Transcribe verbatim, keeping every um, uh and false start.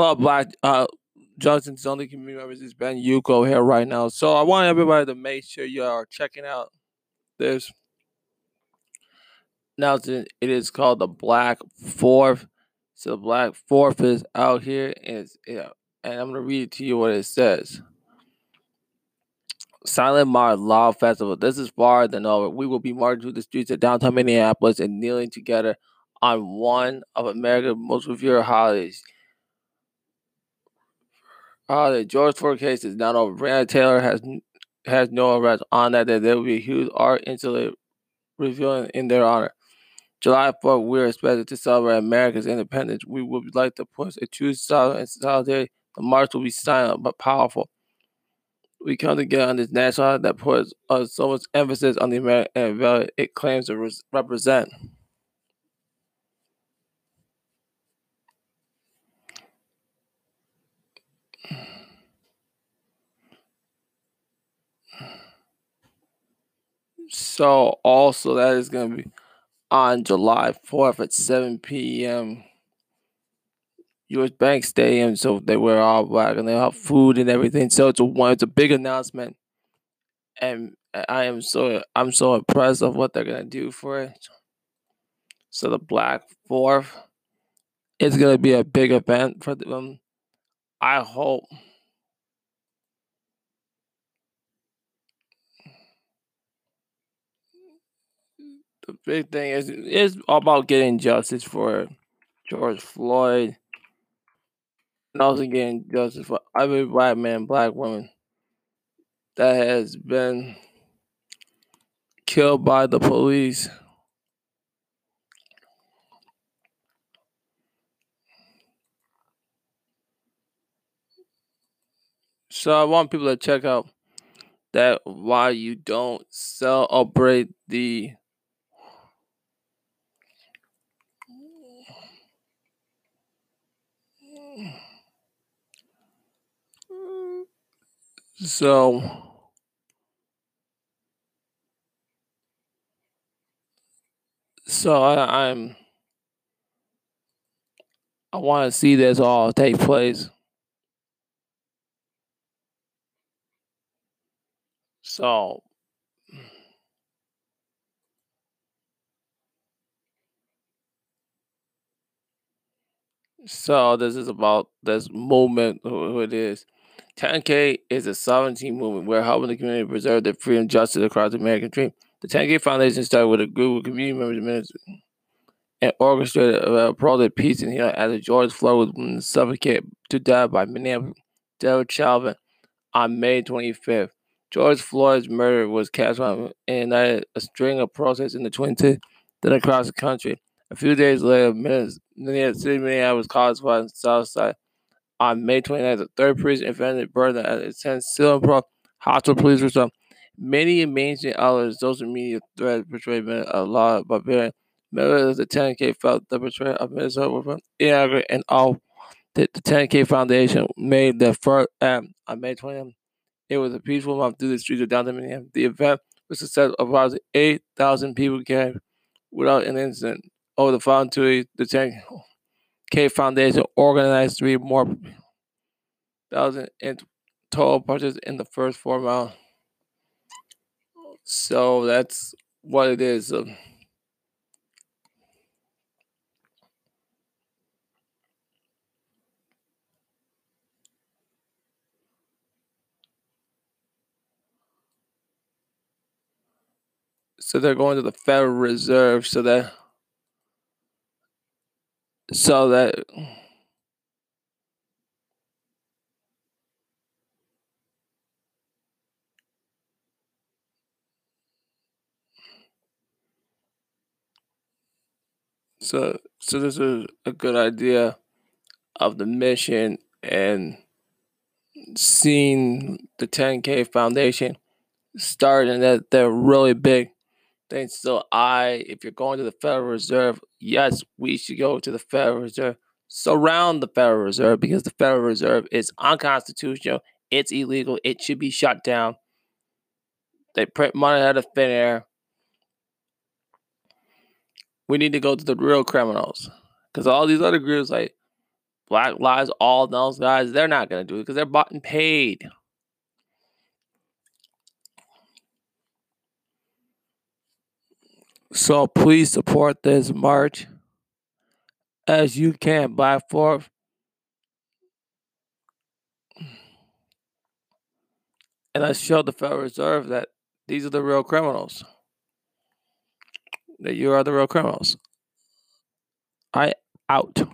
lot of black uh, Johnson's only community members is Ben Yuko here right now. So I want everybody to make sure you are checking out this announcement. It is called the Black Fourth. So the Black Fourth is out here, and it's, you know, and I'm gonna read to you what it says. Silent Mar Law Festival. This is far than over. We will be marching through the streets of downtown Minneapolis and kneeling together on one of America's most revered holidays. Uh, the George Floyd case is not over. Breonna Taylor has has no arrest on that day. There will be a huge art installation revealing in their honor. July fourth, we are expected to celebrate America's independence. We would like to push a true solid and solidarity. The march will be silent but powerful. We come together on this national holiday that puts uh, so much emphasis on the American value it claims to re- represent. So, also, that is going to be on July fourth at seven p.m. U S Bank Stadium. So they were all black and they have food and everything. So it's a one, it's a big announcement, and I am so I'm so impressed of what they're gonna do for it. So the Black Fourth is gonna be a big event for them. I hope. The big thing is it's about getting justice for George Floyd. And also getting justice for every black man, black woman that has been killed by the police. So I want people to check out that why you don't celebrate the So, so I, I'm, I want to see this all take place. So, so this is about this moment, who it is. ten K is a sovereignty movement. We're helping the community preserve their freedom and justice across the American dream. The ten K Foundation started with a group of community members and ministers and orchestrated a pro that peace and healing after George Floyd was suffocated to die by Minneapolis Derek Chauvin on May twenty-fifth. George Floyd's murder was cast on and a string of protests in the Twin Cities, then across the country. A few days later, Minneapolis City, Minneapolis, College Park, and Southside. On May twenty-ninth, a third priest invented burden at a Silent Mar hospital police result. Many mainstream outlets, social media threads portrayed a law of barbarian. Members of the ten K felt the portrayal of Minnesota were inaccurate and all. The, the ten K Foundation made the first act um, on May twentieth. It was a peaceful month through the streets of downtown Minneapolis. The event was successful. Approximately eight thousand people came without an incident. Over the following two weeks, the ten K Foundation organized three more thousand in total parties in the first four miles. So that's what it is. Um, so they're going to the Federal Reserve so that So that so so this is a good idea of the mission and seeing the ten K Foundation start, and that they're really big. Things. So I, if you're going to the Federal Reserve, yes, we should go to the Federal Reserve. Surround the Federal Reserve because the Federal Reserve is unconstitutional. It's illegal. It should be shut down. They print money out of thin air. We need to go to the real criminals because all these other groups like Black Lives, all those guys, they're not going to do it because they're bought and paid. So please support this march as you can, Black Fourth. And I showed the Federal Reserve that these are the real criminals. That you are the real criminals. I out.